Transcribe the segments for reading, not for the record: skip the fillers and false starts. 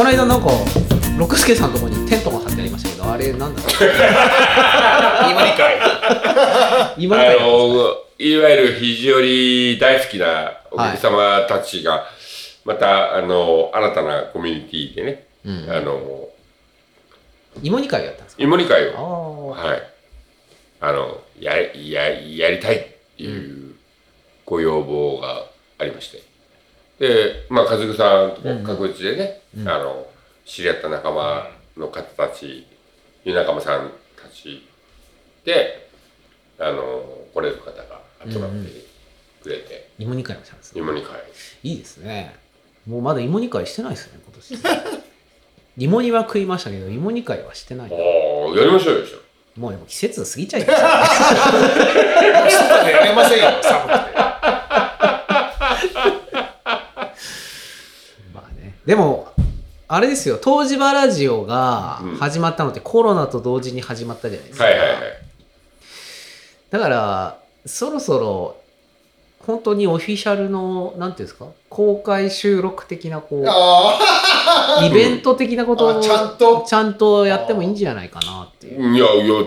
この間なんか六助さんのところにテントが張ってありましたけど、あれなんだろう今理解今理解いわゆる肘折大好きなお客様たちが、はい、また新たなコミュニティでね、うん、芋煮会やったんですか。芋煮会を、はい、やりたいっていうご要望がありまして、で、まあ和久さんとも各自でね、うんうん、知り合った仲間の方たち、湯仲間さんたちで来れる方が集まってくれて、うんうん、芋煮会もしたんですね。芋煮会いいですね。もうまだ芋煮会してないですね今年芋煮は食いましたけど、芋煮会はしてない。ああ、やりましょうよ。もうでも季節過ぎちゃいましたね。やりませんよ、寒くてまあね、でもあれですよ、東芝ラジオが始まったのってコロナと同時に始まったじゃないですか、うん、はいはいはい、だからそろそろ本当にオフィシャルのなんていうんですか、公開収録的なこうイベント的なことを、うん、ちゃんとやってもいいんじゃないかなっていう。いやいや、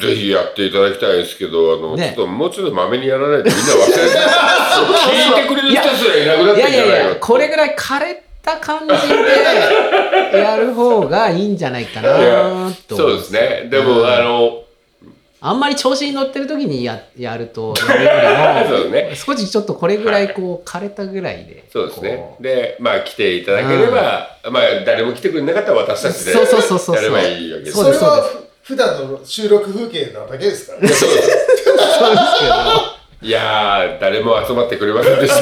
ぜひやっていただきたいですけど、ね、ちょっともうちょっとまめにやらないとみんな忘れて聞いてくれる人すらいなくなってんじゃないか。いやこれぐらい枯れた感じでやる方がいいんじゃないかなと。そうですね。でも、うん、あんまり調子に乗ってる時に やるとやるよりも、ね、少しちょっとこれぐらいこう、はい、枯れたぐらいで。そうですね。で、まあ来ていただければ、まあ誰も来てくれなかったら私たちでやればいいわけです。 それは普段の収録風景なだけですからね。そうですけど、いや誰も集まってくれませんでした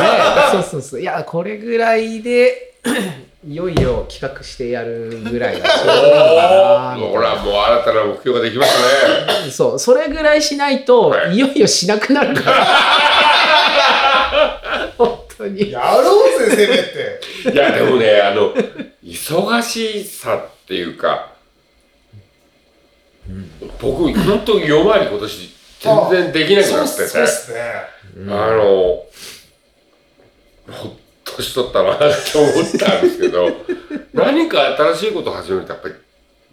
そういやこれぐらいでいよいよ企画してやるぐらいがちょうどいいかな。ほら、もう新たな目標ができましたねそう、それぐらいしないと、はい、いよいよしなくなるから本当にやろうぜ、せめていやでもね、忙しさっていうか、うん、僕、本当に夜回り今年全然できなくなってて、そうっすね、年取ったなって思ったんですけど何か新しいことを始めるとやっぱり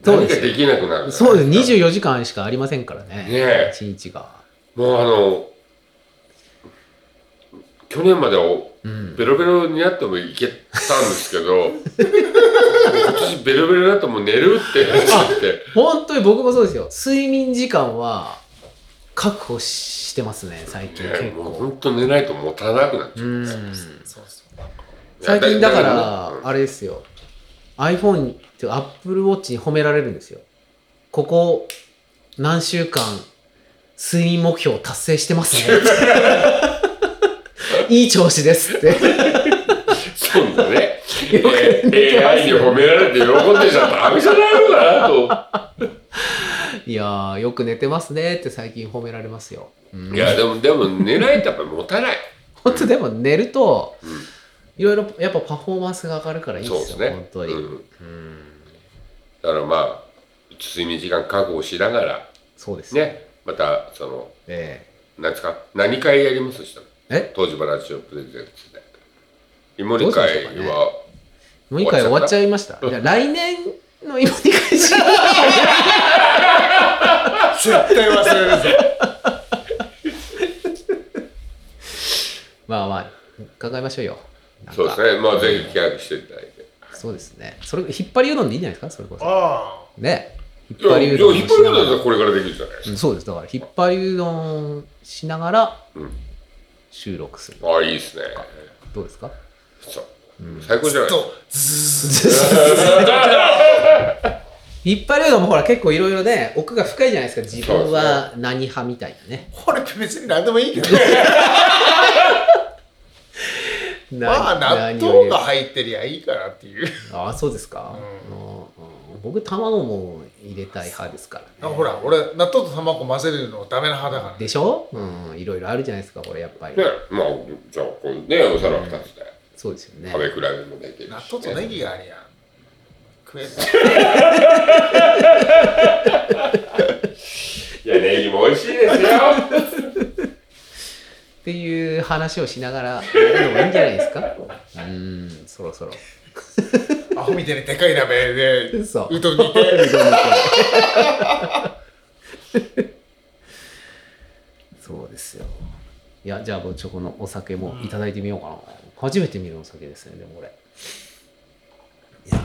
何かできなくなる。そうですね。24時間しかありませんからね。ね、一日がもう去年までをベロベロになってもいけたんですけど、うん、今年ベロベロになっても寝るって本当に僕もそうですよ。睡眠時間は確保してますね最近、ね、結構もう本当寝ないと持たなくなっちゃうんですよ。そうです。最近だからあれですよ、 iPhone っていう Apple Watch に褒められるんですよ。ここ何週間睡眠目標を達成してますねいい調子ですってそうだねAI に褒められて喜んでちゃダメじゃないのかなといやよく寝てますねって最近褒められますよ、うん、いやでも寝ないとやっぱり持たない本当でも寝ると、うん、いろいろやっぱパフォーマンスが上がるからいいですよ。そうですね、本当に、うんうん、だからまあ睡眠時間確保しながら、そうです ねまたその、なんですか、何回やりますしたの東芝ラジオプレゼンツで芋煮会は、ね、芋煮会終わっちゃいました、うん、じゃあ来年の芋煮会しよう絶対忘れるぞまあまあ考えましょうよ。そうですね。まあぜひ企画していただいて。そうですね。それ引っ張りうどんでいいんじゃないですか。それこそ。ああ。ね。引っ張りうどん。引っ張りうどんはこれからできるじゃないですか。うん、そうです。だから引っ張りうどんしながら収録する。うん、ああいいですね。どうですか。そう。うん、最高じゃない。引っ張りうどんもほら結構いろいろね奥が深いじゃないですか。自分は何派みたいなね。これ別に何でもいいけどね。まあ納豆が入ってりゃいいからっていう。ああそうですか、うんうん、僕卵も入れたい派ですからね。あほら俺納豆と卵混ぜるのダメな派だから、ね、でしょ、うん、いろいろあるじゃないですかこれやっぱりね。まあじゃあこうねお皿2つで、うん、そうですよね。食べ比べもできるし、ね、納豆とネギがありゃ食えないいやネギも美味しいですよっていう話をしながらやるのもいいんじゃないですかうん、そろそろあ、ホみたいにでかい鍋でうどん煮てそうですよ。いや、じゃあちょこのお酒もいただいてみようかな、うん、初めて見るお酒ですね。でもこれいや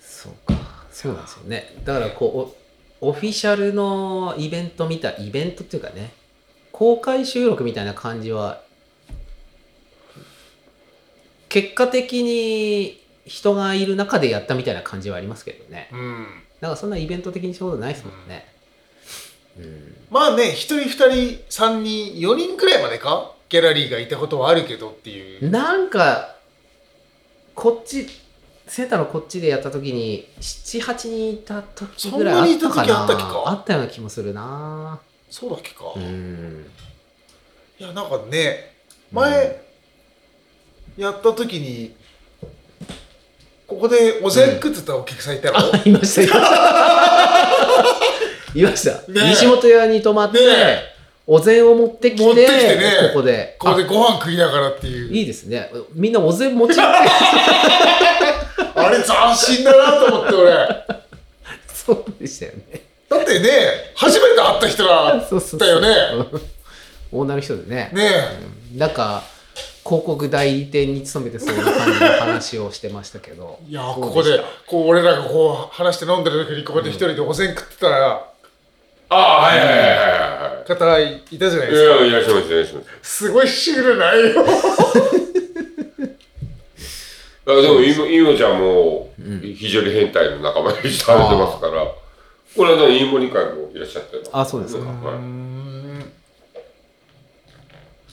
そうか、そうなんですよね。だからこう オフィシャルのイベントみたい、イベントっていうかね、公開収録みたいな感じは結果的に人がいる中でやったみたいな感じはありますけどね、うん、なんかそんなイベント的にしたことないですもんね、うんうん、まあね、1人2人3人4人くらいまでかギャラリーがいたことはあるけどっていう、なんかこっちセーターのこっちでやった時に 7,8 人いた時ぐらいあったかな。そんなにいた時あったっけか、あったような気もするな。そうだっけか、うん、いやなんかね、前やった時に、ここでお膳食ってたお客さんいたろ、うん、いましたいましたいました、ね、西本屋に泊まって、ね、お膳を持ってき て、ね、ここでご飯食いながらっていう、いいですね、みんなお膳持ち寄ってあれ斬新だなと思って俺そうでしたよね。だってね、初めて会った人がだよね。そうそうそう女の人でね。ねえ、なんか広告代理店に勤めてそうな感じの話をしてましたけど。いやここでこう俺らがこう話して飲んでる時にここで一人でお膳食ってたら、うん、ああはいはいはいはい方いたじゃないですか。いやいらっしゃいますいらっしゃいます。すごいシュールなよ。あでもイモちゃんも非常に変態の仲間にされてますから。うん、これはインボ2回もいらっしゃってる。あ、そうですか、は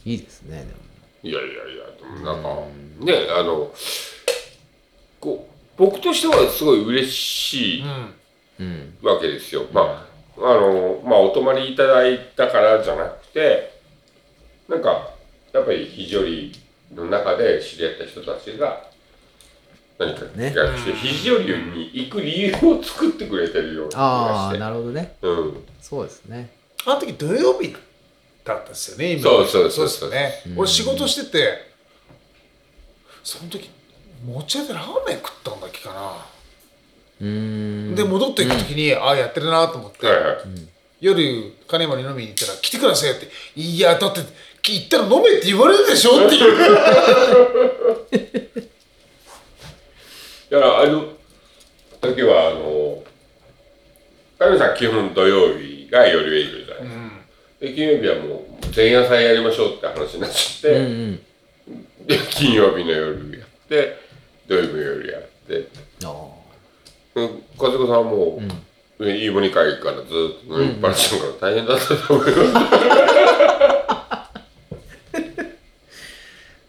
い、いいですね。でもいやいやいや、なんかね、こう僕としてはすごい嬉しいわけですよ、うん、まあお泊まりいただいたからじゃなくて、なんかやっぱり非常にの中で知り合った人たちが何か企画して、ね、肘折に行く理由を作ってくれてるような気がして、ああなるほどね、うん、そうですね。あの時土曜日だったんですよね、今そうね、俺仕事してて、その時持ち上げラーメン食ったんだっけかな、で戻っていく時に、ああやってるなと思って、はいはい、夜金山に飲みに行ったら来てくださいって、いやだって行ったら飲めって言われるでしょっていうだから時は神さん基本土曜日がより営業じゃないですか、で金曜日はもう前夜祭やりましょうって話になっちゃって、で金曜日の夜やって土曜日の夜やって、和子さんはもう、いいも2回からずっと飲みっぱなしのから大変だったと思いま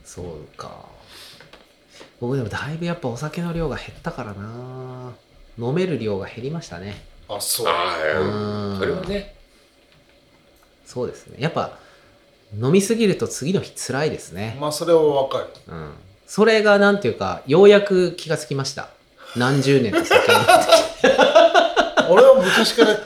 す、そうか。僕でもだいぶやっぱお酒の量が減ったからな、飲める量が減りましたね。あ、そう、それはね、そうですね。やっぱ飲みすぎると次の日つらいですね。まあそれはわかる、うん、それがなんていうか、ようやく気がつきました。何十年と酒を飲んで俺は昔から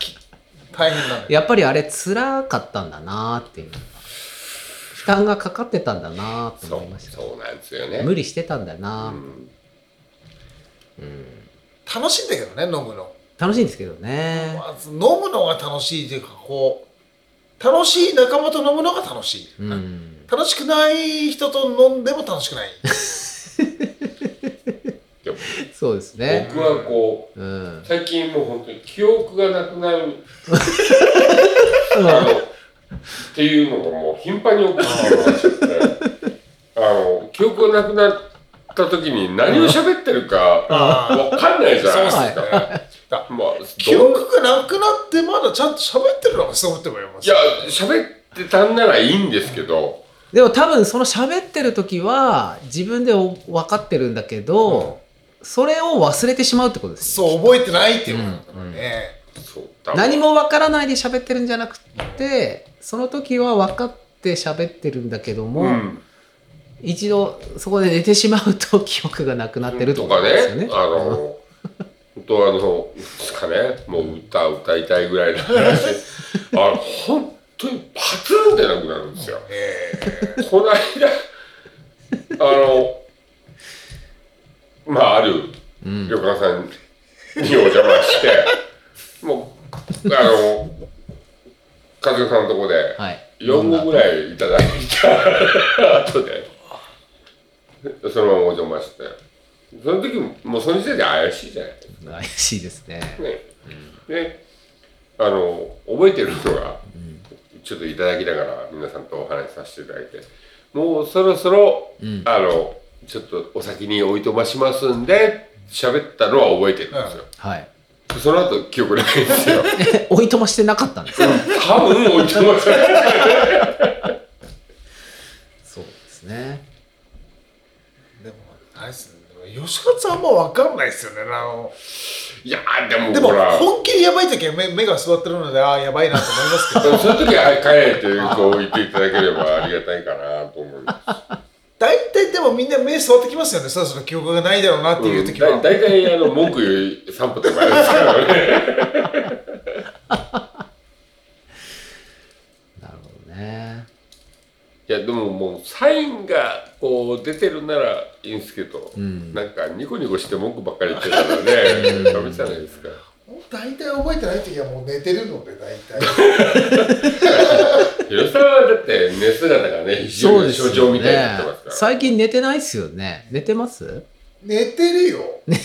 大変なの、やっぱりあれつらかったんだなっていう、負担がかかってたんだなと思いました。そうなんですよね。無理してたんだな、楽しいんだけどね、飲むの。楽しいんですけどね。まず飲むのが楽しいというか、こう楽しい仲間と飲むのが楽しい、楽しくない人と飲んでも楽しくないそうですね。僕はこう、最近もう本当に記憶がなくなるっていうのがもう頻繁に起こってね、記憶がなくなった時に何を喋ってるか分かんないじゃないですか。そうですね、まあ、記憶がなくなってまだちゃんと喋ってるのがそう思ってもらえます。いや、喋ってたんならいいんですけど、でも多分その喋ってる時は自分で分かってるんだけど、それを忘れてしまうってことですね。そう、覚えてないっていうことだね、何も分からないで喋ってるんじゃなくて、その時は分かって喋ってるんだけども、一度そこで寝てしまうと記憶がなくなってるってことですよね。とかね、本当はですかね、もう歌いたいぐらいの話本当にパツンってなくなるんですよ。この間まあある旅館さんにお邪魔して、うん、もう和代さんのところで4合ぐらいいただいた後でそのままお邪魔して、その時もうその時点で怪しいじゃないですか。怪しいですね。で、覚えてるのが、ちょっといただきながら皆さんとお話しさせていただいて、もうそろそろ、ちょっとお先においとましますんで喋ったのは覚えてるんですよ、はい、その後記憶ないんですよ。おいとましてなかったんですか？多分おいとましてなかったそうですね。でもあれですね、吉勝さんあんま分かんないですよね。いやでも本気でやばい時は目が座ってるのでやばいなと思いますけどそういう時は帰れというこう言っていただければありがたいかなと思います大体でもみんな目座ってきますよね。そろそろ記憶がないだろうなっていう時は、大体文句言う3歩手前ですからねなるほどね。いやでももうサインがこう出てるならいいんですけど、なんかニコニコして文句ばっかり言ってたらねダメじゃないですか。もう大体覚えてない時はもう寝てるので大体広沢はだって寝姿がね非常に所長みたいになってますから、最近寝てないっすよね。寝てます？寝てるよ寝てま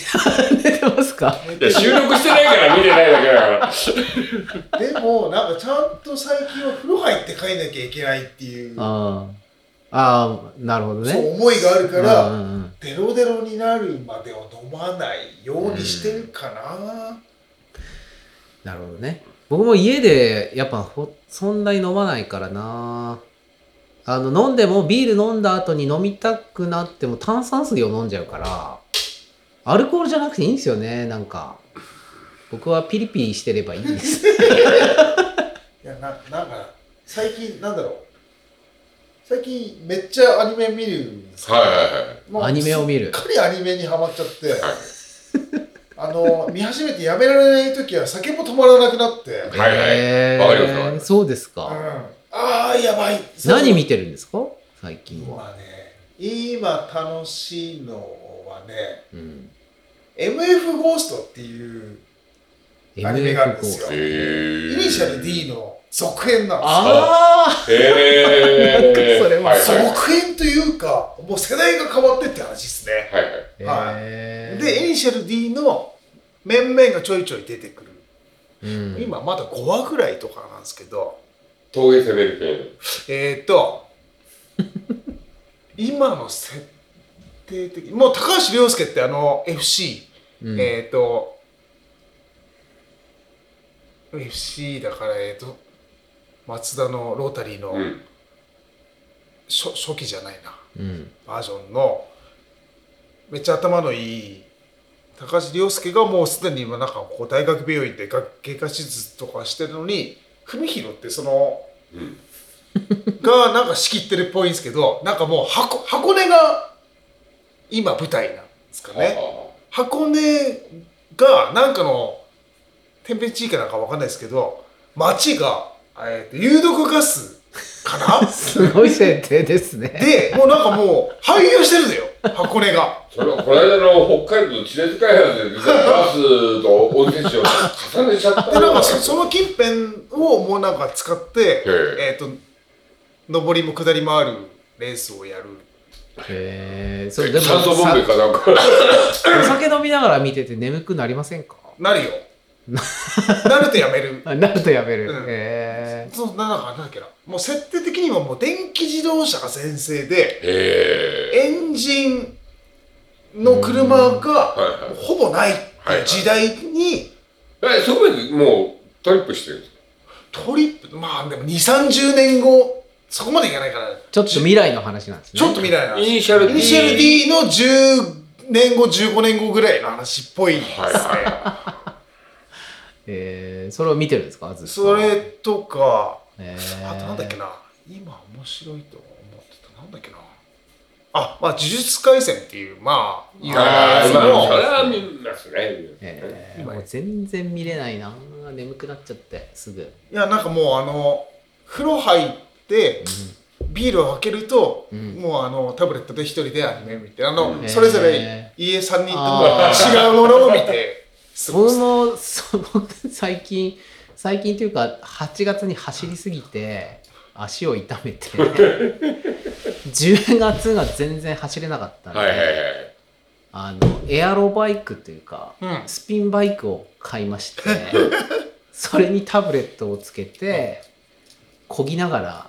すか？いや収録してないから見てないだけだからでもなんかちゃんと最近は風呂入って帰んなきゃいけないっていうあなるほどね。そう思いがあるから、デロデロになるまでは飲まないようにしてるかな、なるほどね。僕も家でやっぱそんなに飲まないからな。飲んでもビール飲んだ後に飲みたくなっても炭酸水を飲んじゃうからアルコールじゃなくていいんですよね。なんか僕はピリピリしてればいいんですいやなんか最近なんだろう、最近めっちゃアニメ見るんですけど、アニメを見る、すっかりアニメにハマっちゃって、見始めてやめられない時は酒も止まらなくなって、わかります。そうですか、あーやばい。何見てるんですか最近は？今楽しいのはね、MF ゴーストっていうアニメがあるんですよ。イニシャル D の続編なんですよ。なんかそれは続編というか、もう世代が変わってって話ですね。で、イニシャル D の面々がちょいちょい出てくる。今まだ5話ぐらいとかなんですけど。峠攻める系。今の設定的、もう高橋涼介ってFC、FC だから松田のロータリーの、初期じゃないな、バージョンのめっちゃ頭のいい高橋涼介がもうすでに今なんかこう大学病院で外科手術とかしてるのに文弘ってその、がなんか仕切ってるっぽいんですけど、なんかもう箱根が今舞台なんですかね。箱根がなんかの天変地異かなんかわかんないですけど、町が、有毒ガスかなすごい設定ですね。で、もうなんかもう廃業してるんだよ、箱根が。それこの間の北海道の地熱開発で出たガスと温泉地を重ねちゃったで、なんかその近辺をもうなんか使って、上りも下りもあるレースをやる。へぇー、それでも酸素ボンベかなんかお酒飲みながら見てて眠くなりませんか？なるよなるとやめるなるとやめる、そうなんかなんだっけな、もう設定的にはもう電気自動車が先制で、エンジンの車がほぼない時代に、そこまでもうトリップしてるんですか？トリップ、まあでも20、30年後、そこまでいかないからちょっと未来の話なんですね。ちょっと未来の話、イニシャル D の10年後15年後ぐらいの話っぽいですね、それを見てるんですか？それとか、あとなんだっけな、今面白いと思ってたなんだっけな、まあ呪術廻戦っていう、まあいろいろあるんですね。もう全然見れないな、眠くなっちゃってすぐ。いやなんかもう風呂入って、ビールを開けると、うん、もうタブレットで一人でアニメ見てそれぞれ家3人とも違うものを見て僕最近というか8月に走りすぎて足を痛めて10月が全然走れなかったんで、はいはいはい、エアロバイクというか、うん、スピンバイクを買いましてそれにタブレットをつけて漕ぎながら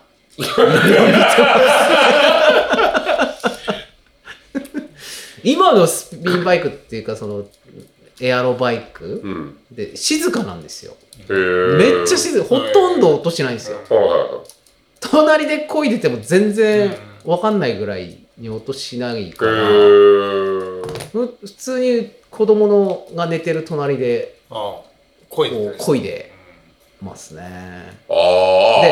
今のスピンバイクっていうかそのエアロバイクで静かなんですよ、うん、めっちゃ静か、ほとんど音しないんですよ、隣で漕いでても全然わかんないぐらいに音しないから、普通に子供のが寝てる隣で漕いでますね。で、はい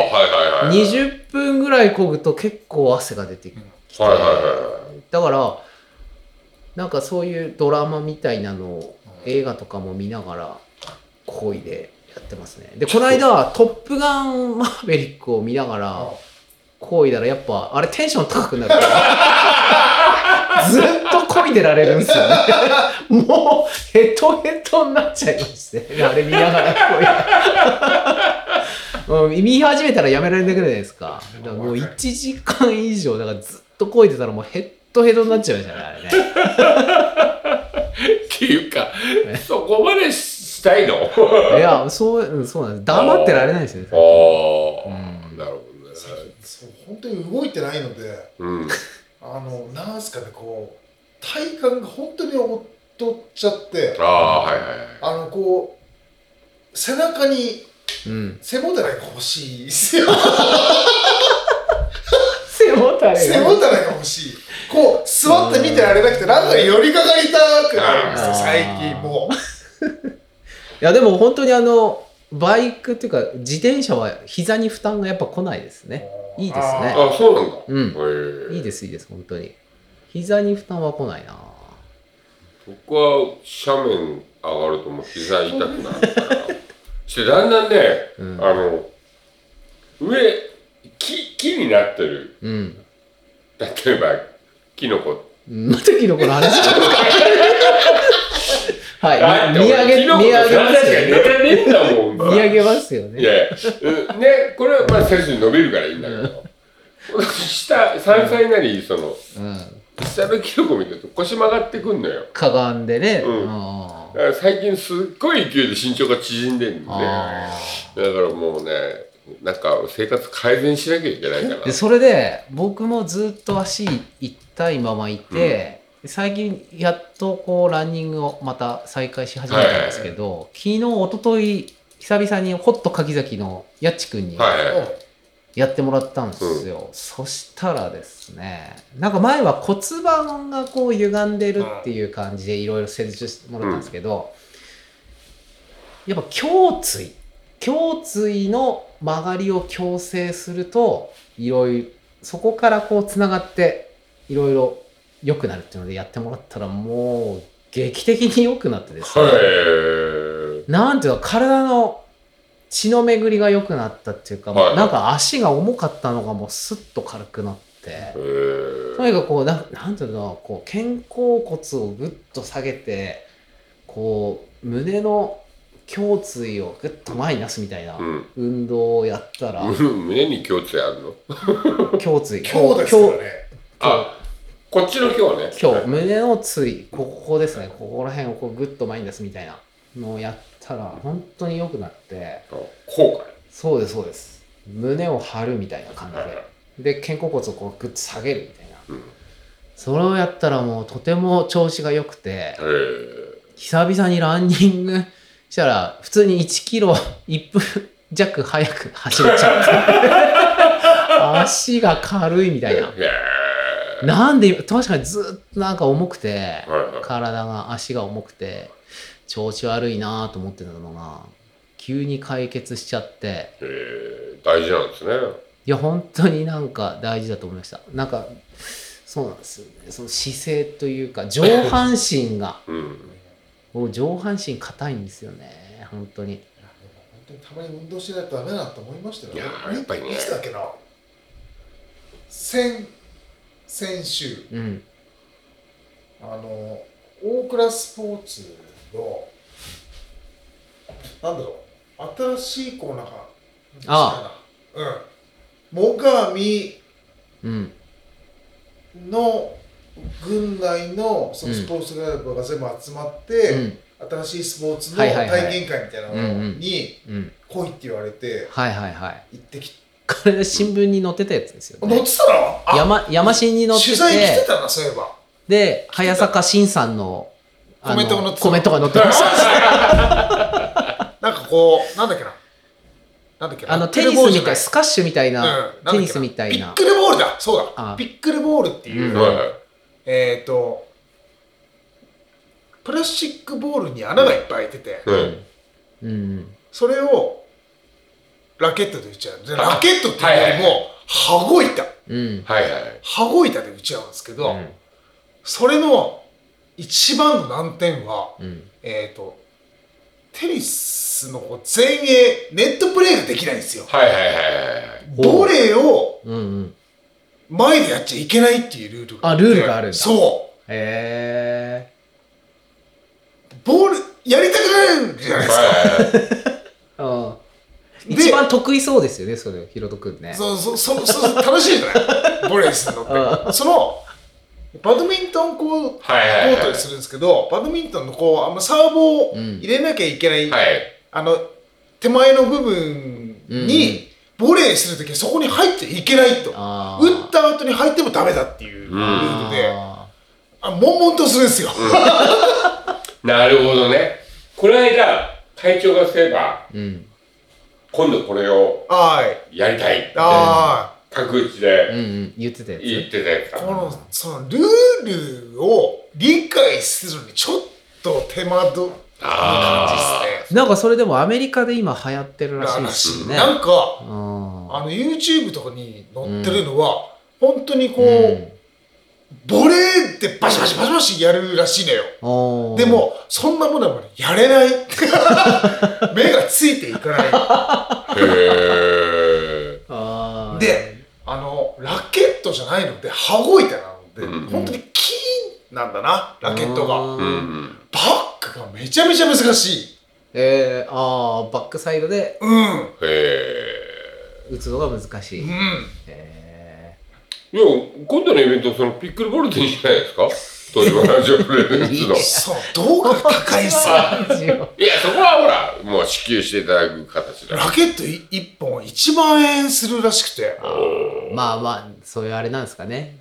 はいはい、20分ぐらい漕ぐと結構汗が出てきて、はいはいはい、だからなんかそういうドラマみたいなのを映画とかも見ながら漕いでやってますね。でこの間トップガンマーヴェリックを見ながら漕いだらやっぱあれテンション高くなるからずっと漕いでられるんですよねもうヘトヘトになっちゃいまして、ね、あれ見ながら漕いで見始めたらやめられなくないですか。だからもう1時間以上だからずっと漕いでたらもうヘトヘトになっちゃうじゃないあれねっていうかそこまでしたいのいやそうなんです、黙ってられないですよね。ああ、なるほどね。そう本当に動いてないので、うん、なんすかね、こう体感が本当に劣っちゃって、ああ、はいはい、こう背中に、うん、背もたれが欲しいですよ背もたれが欲しい、こう座って見てられなくてなんか寄りかかりたくなるんですよ最近もういやでも本当にバイクっていうか自転車は膝に負担がやっぱ来ないですね。いいですね。あ、そうなんだ。うん、いいです本当に膝に負担は来ないな。僕は斜面上がるともう膝痛くなるからしてだんだんね、うん、上木になってる、うん、例えばキノコ、またキノコの話しちゃうかはい、見上げますよねね、これはまあ背筋伸びるからいいんだけど、うん、下、山菜なりその、うん、下のキノコ見てると腰曲がってくんのよ、かがんでね、うん、だから最近すっごい勢いで身長が縮んでるんで、だからもうねなんか生活改善しなきゃいけないからで、それで僕もずっと足痛いままいて、うん、最近やっとこうランニングをまた再開し始めたんですけど、はいはいはい、昨日一昨日久々にホット柿崎のやっちくんにやってもらったんですよ、はいはいはい、そしたらですね、なんか前は骨盤がこう歪んでるっていう感じでいろいろ施術してもらったんですけど、うん、やっぱ胸椎の曲がりを矯正するといろいろそこからこうつながっていろいろ良くなるっていうのでやってもらったらもう劇的に良くなってですね、なんていうか体の血の巡りが良くなったっていうか、はい、なんか足が重かったのがもうスッと軽くなって、とにかくこうなんていうの、こう肩甲骨をぐっと下げてこう胸の胸椎をグッと前に出すみたいな運動をやったら、うん、胸に胸椎あるの？胸椎、胸ですよね。あ、こっちの胸ね。胸、胸の椎、こですね。ここら辺をこうグッと前に出すみたいなのをやったら本当に良くなって、こうかい。そうですそうです。胸を張るみたいな感じで、で肩甲骨をこうグッと下げるみたいな、うん。それをやったらもうとても調子が良くて、久々にランニング。そしたら普通に1キロ1分弱速く走れちゃって足が軽いみたいな。なんで確かにずっとなんか重くて、体が足が重くて調子悪いなと思ってたのが急に解決しちゃって、大事なんですね。いや本当になんか大事だと思いました。なんかそうなんですよね、その姿勢というか上半身が、うん、上半身硬いんですよね、本当に。いや本当にたまに運動しないとダメだと思いましたよね。いややっぱりね。いつだっけな。先週、うん、大倉スポーツのなんだろう、新しいコーナーがああ、うん、最上の軍内のそのスポーツクラブが全部集まって、うん、新しいスポーツの体験会みたいなのに来いって言われて行ってきて、これ新聞に載ってたやつですよね。載ってたの？山新に載ってて、取材来てたな、そういえば。で、早坂新さんのコメントが載ってました。なんかこう、なんだっけな。テニスみたい、スカッシュみたいな、テニスみたいな。ピックルボールだ、そうだ。ピックルボールっていう、プラスチックボールに穴がいっぱい開いてて、それをラケットで打ち合う。ラケットっていうよりも羽子板、羽子板で打ち合うんですけど、それの一番の難点は、テニスの前衛ネットプレーができないんですよ。ボレーを前でやっちゃいけないっていうルールがあって、ルールがあるんだ。そう。へー。ボールやりたくないんじゃないですか。一番得意そうですよね、それ、ヒロトくんね。そう、楽しいじゃないボレーするのって。その、バドミントンコートにするんですけど、バドミントンのこう、サーブを入れなきゃいけない、手前の部分に、ボレーするときはそこに入っちゃいけないと。打った後に入ってもダメだっていうルールで、悶々とするんですよ。なるほどね。この間、会長がすれば、今度これをやりたいって各地で言ってたやつ。そのルールを理解するのにちょっと手間取る感じですね。なんかそれでもアメリカで今流行ってるらしいですね。なんかYouTube とかに載ってるのは本当にこうボレーってバシバシバシバシやるらしいのよ。でもそんなものはやれない。目がついていかない。へー。で、ラケットじゃないので羽子板なので、本当にキーンなんだな、ラケットが。バックがめちゃめちゃ難しい。バックサイドで打つのが難しい。いや、今度のイベント、そのピックルボールでいいじゃないですか。東芝ラジオプレゼンツの。そう、動画高いっすよ。いや、そこはほら、もう支給していただく形だ。ラケット1本1万円するらしくて。まあまあ、そういうあれなんですかね。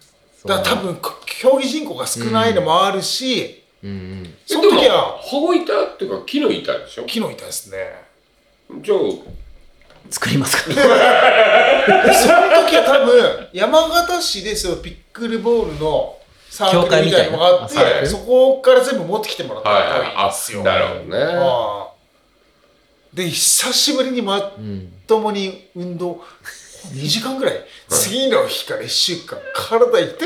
だから多分、競技人口が少ないのもあるし、その時は。羽子板っていうか、木の板でしょ？木の板ですね。じゃあ、作りますか。その時は多分山形市でそのピックルボールのサークルみたいなのがあって、そこから全部持ってきてもらったんですよ。なるほどね。で、久しぶりにまともに運動2時間ぐらい、次の日から1週間体痛くて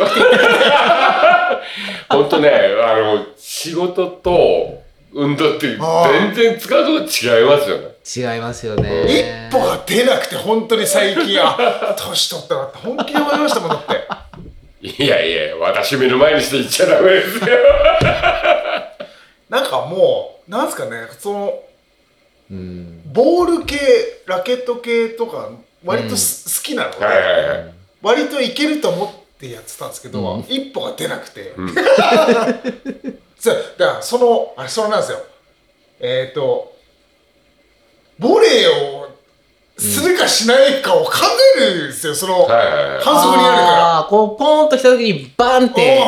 本当ね、仕事と運動って全然使うとこ違いますよね。違いますよね。一歩が出なくて、本当に最近、年取ったなって本気で思いましたもん、だって。いやいや、私目の前にして言っちゃダメですよ。なんかもう、なんすかね、その、ボール系、ラケット系とか、割と好きなので、割といけると思ってやってたんですけど、一歩が出なくて。だから、そのなんですよ。ボレーをするかしないかを考えるんですよ、その反則にあるから。こうポーンと来た時にバンって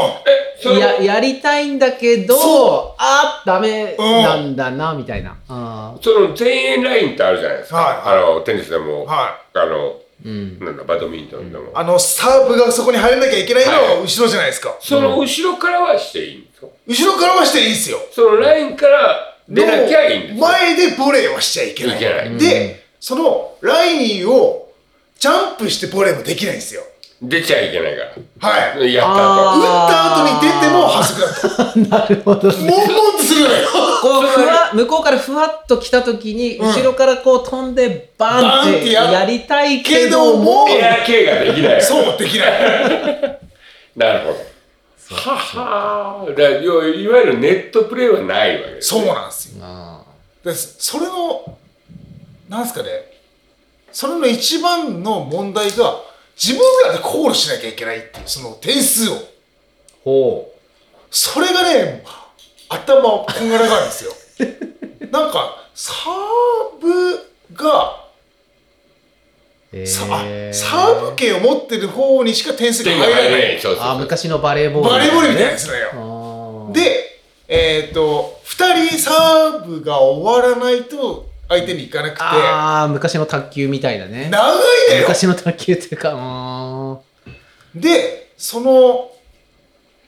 やりたいんだけど、ダメなんだなみたいな。その前衛ラインってあるじゃないですか。テニスでもなんだバドミントンでも。サーブがそこに入らなきゃいけないのは後ろじゃないですか。その後ろからはしていいんですか？後ろからはしていいんですよ。そのラインから。でなきゃいいんです。前でボレーはしちゃいけない。で、そのラインをジャンプしてボレーもできないんですよ。出ちゃいけないから。はい。やった後。打った後に出ても反則だった。なるほど。悶々とするのよ。この向こうからふわっと来た時に、後ろからこう飛んでバーンってやりたいけどもエア系ができない。そうできないなるほど。ははー、だいわゆるネットプレイはないわけです、ね、そうなんですよ。でそれのなんですかね、それの一番の問題が自分らでコールしなきゃいけないっていうその点数を。ほう。それがね頭こんがらがるんですよなんかサーブが、サーブ権を持ってる方にしか点数が入らない、そうあ昔のバレーボール、ね、バレーボールみたいなやつだよ。で、2人サーブが終わらないと相手に行かなくて、あ昔の卓球みたいだね。長いね、昔の卓球っていうか。でその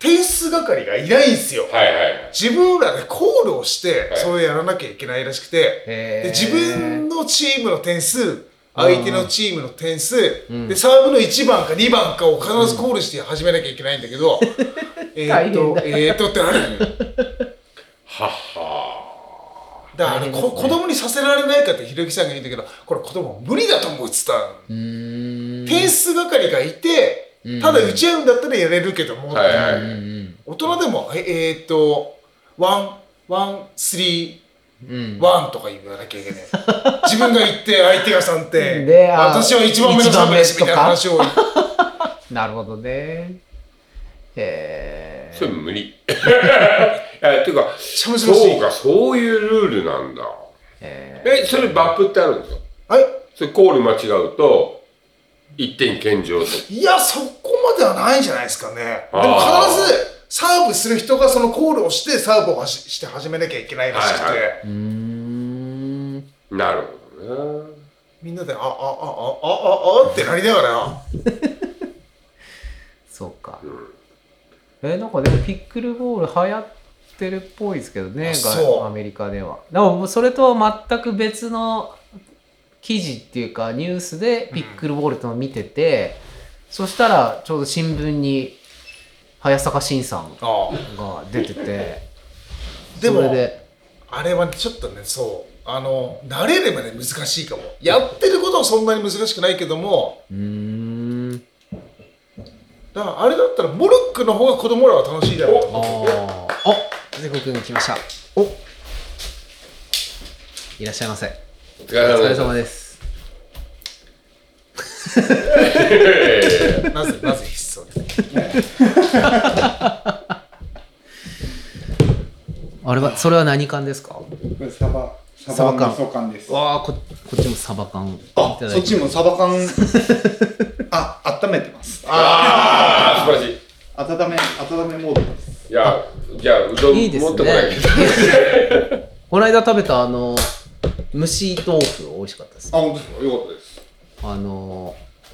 点数係がいないんですよ、はいはい、自分らでコールをして、はい、それをやらなきゃいけないらしくて、で自分のチームの点数、相手のチームの点数、でサーブの1番か2番かを必ずコールして始めなきゃいけないんだけど、ってなるはっはー。だから、ね、子供にさせられないかってひろゆきさんが言うんだけど、これ子供無理だと思うって言った。点数係がいて、ただ打ち合うんだったらやれるけども、はいはい、大人でも1、3、1とか言わなきゃいけない自分が言って相手が3点で、私は1番目の3ですみたいな話をなるほどね。それ無理っていうか、そうか、そういうルールなんだ。それバップってあるんですよ。はい、それコール間違うと一点献上。いや、そこまではないんじゃないですかね。でも必ずサーブする人がそのコールをしてサーブをして始めなきゃいけないらしくて、はいはい、なるほどね。みんなでってなりながらそうか、なんかでもピックルボール流行ってるっぽいですけどね、アメリカでは。でもそれとは全く別の記事っていうかニュースでピックルボールってのを見てて、そしたらちょうど新聞に早坂慎さんが出ててでもあれはちょっとね、そう慣れればね難しいかも。やってることはそんなに難しくないけども、だからあれだったらモルックの方が子供らは楽しいだろうと思って。あ、全国に来ました。お、いらっしゃいませ。お疲れ様です。なぜ必須ですか。あれはそれは何缶ですか。これサバ缶。味噌缶です。わあ、こっちもサバ缶いただいて。あ、そっちもサバ缶。あ、温めてます。ああ、素晴らしい。温めモードです。いや、じゃあうどんいいですね、持ってこないで。この間食べた蒸し豆腐美味しかったです。あ、本当ですか。良かったです。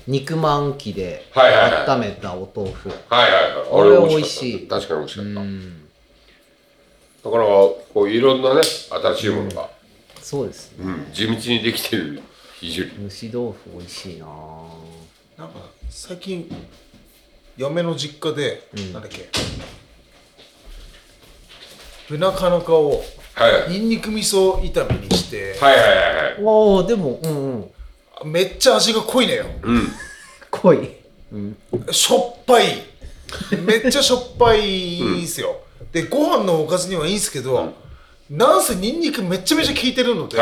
肉まん機で温めたお豆腐。はいはいはい。これ美味しい。確かに美味しかった。だからこういろんなね新しいものが。そうですね。地道にできてる非常に。蒸し豆腐美味しいな。なんか最近嫁の実家で、なんだっけ、ブナカナカを。はい、ニンニク味噌炒めにして、はいはいはいはい、おお、でも、めっちゃ味が濃いのよ。濃い、しょっぱい、めっちゃしょっぱいんですよ。で、ご飯のおかずにはいいんですけど、なんせニンニクめちゃめちゃ効いてるので、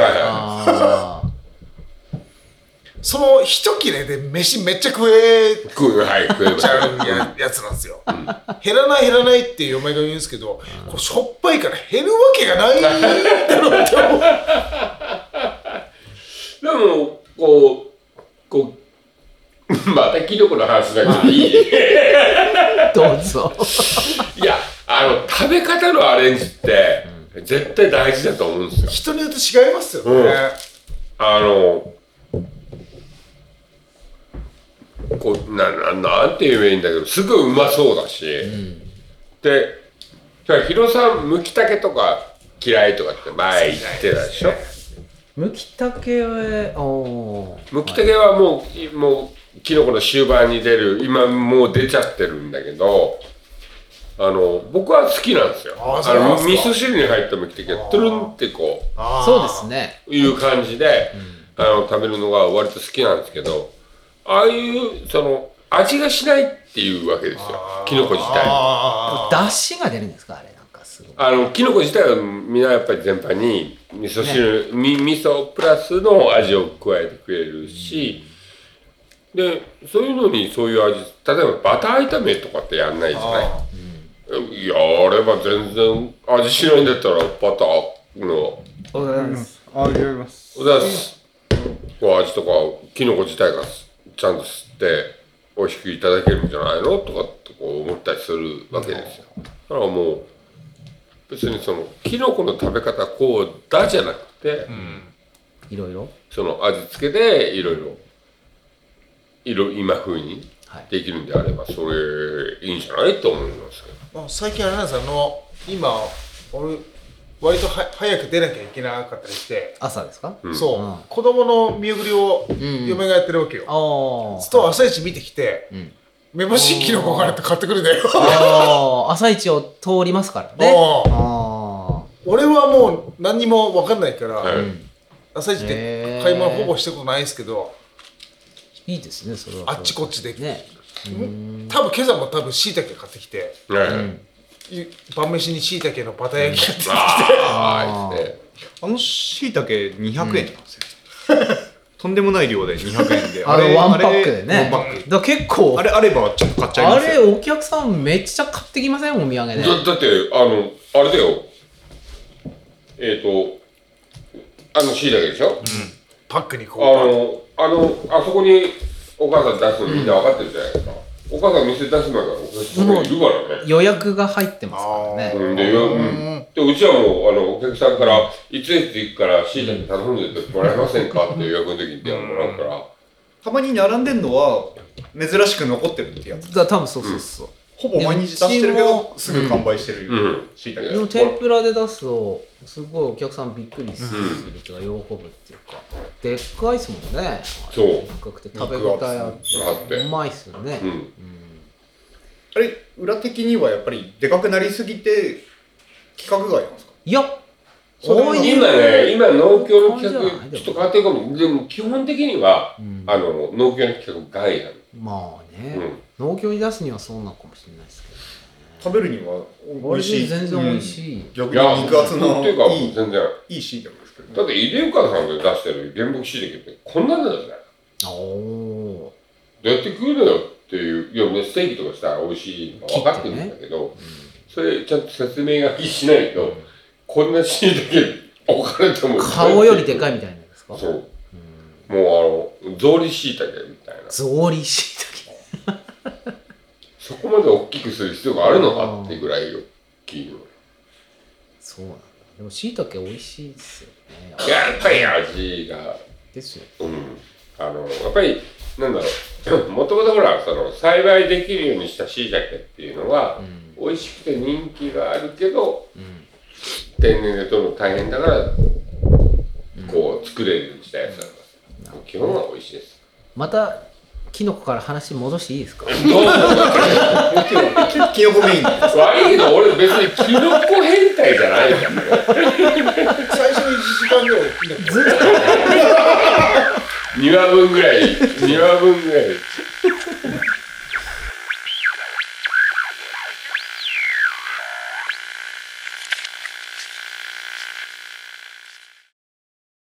その一切れで飯めっちゃ食えちゃうやつなんですよ。減らないっていう嫁が言うんですけど、これしょっぱいから減るわけがないんだろうって思う。でもこうまたキノコの話だけどいいどうぞ。いや、食べ方のアレンジって絶対大事だと思うんですよ。人によって違いますよね。こうなんて言えばいいんだけど、すぐうまそうだし、でヒロさんむきたけとか嫌いとかって前言ってたでしょ。むきたけはもうキノコの終盤に出る、今もう出ちゃってるんだけど、僕は好きなんですよ。味噌汁に入ったムキタケがトゥルンってこう、そうですね、いう感じで、食べるのが割と好きなんですけど、ああいうその味がしないっていうわけですよ、キノコ自体。出汁が出るんですか、あれ。なんかすごいキノコ自体はみんなやっぱり全般に味噌汁、ね、味噌プラスの味を加えてくれるし、でそういうのにそういう味、例えばバター炒めとかってやんないじゃない。いや、あれは全然味しないんだったらバターのおだやります、おだやります、おだやります。こう味とかキノコ自体がちゃんと吸って美味しくいただけるんじゃないのとかってこう思ったりするわけですよ。だからもう別にそのキノコの食べ方こうだじゃなくて、いろいろその味付けでいろいろ今風にできるんであれば、それいいんじゃないと思いますけど。最近あれなんですよ、今俺割と早く出なきゃいけなかったりして、朝ですか、そう、子供の見送りを嫁がやってるわけよ、ずっと朝一見てきて、めぼしいキノコからって買ってくるんだよ朝一を通りますからね。俺はもう何にも分かんないから、朝一で買い物ほぼしたことないですけど、いいですね、それは。あっちこっちでね、多分今朝も多分椎茸買ってきて、晩飯に椎茸のバタ焼き買ってきて、椎茸200円なんですよ、とんでもない量で200円で、ワンパックでね、だから結構あれあればちょっと買っちゃいます。あれお客さんめっちゃ買ってきません、お土産で。だってあれだよ、椎茸でしょ、パックにこうあそこにお母さん出すのみんな分かってるじゃないですか。お母さん店出す前からお客さんいるからね、予約が入ってますからね。でうちはもうお客さんからいついつ行くから椎茸頼んでてもらえませんかって予約の時に電話もらうから、たまに並んでんのは珍しく残ってるってやつだ、多分。そうそうそう、ほぼ毎日出してるけどすぐ完売してる椎茸。でも天ぷらで出すとすごいお客さんびっくりするというか、喜ぶっていうか、でっかいですもんね。そう、深くて食べ応えあって、うまいっすよね。あれ裏的にはやっぱりでかくなりすぎて規格外なんですか。いや、そういう今農協の規格ちょっと変わってるかも。でも基本的には農協の規格外なんです。まあね、農協に出すにはそうなのかもしれないですけど、食べるには美味しい、全然美味しい、逆に肉厚のいい椎茸ですけど。だって井出岡さんで出してる原木椎茸ってこんなんなんじゃない。どうやって食うのよっていう、ステーキとかしたら美味しいの分かってるんだけど、それちゃんと説明がしないとこんな椎茸置かれても顔よりでかいみたいなんですか。そう、もう草履椎茸みたいな。草履椎茸そこまで大きくする必要があるのかってぐらい大きいよ。そうなんだ。でも椎茸美味しいですよね。やっぱり味がですよ。やっぱりなんだろう、もともとほらその栽培できるようにした椎茸っていうのは、美味しくて人気があるけど、天然でとるの大変だからこう作れるようにしたやつなんだ。基本は美味しいです。またキノコから話戻していいですか。どうぞ。キノコメイン。悪いけど俺別にキノコ変態じゃないからね。最初の1時間ぐらいずっと2話分ぐらい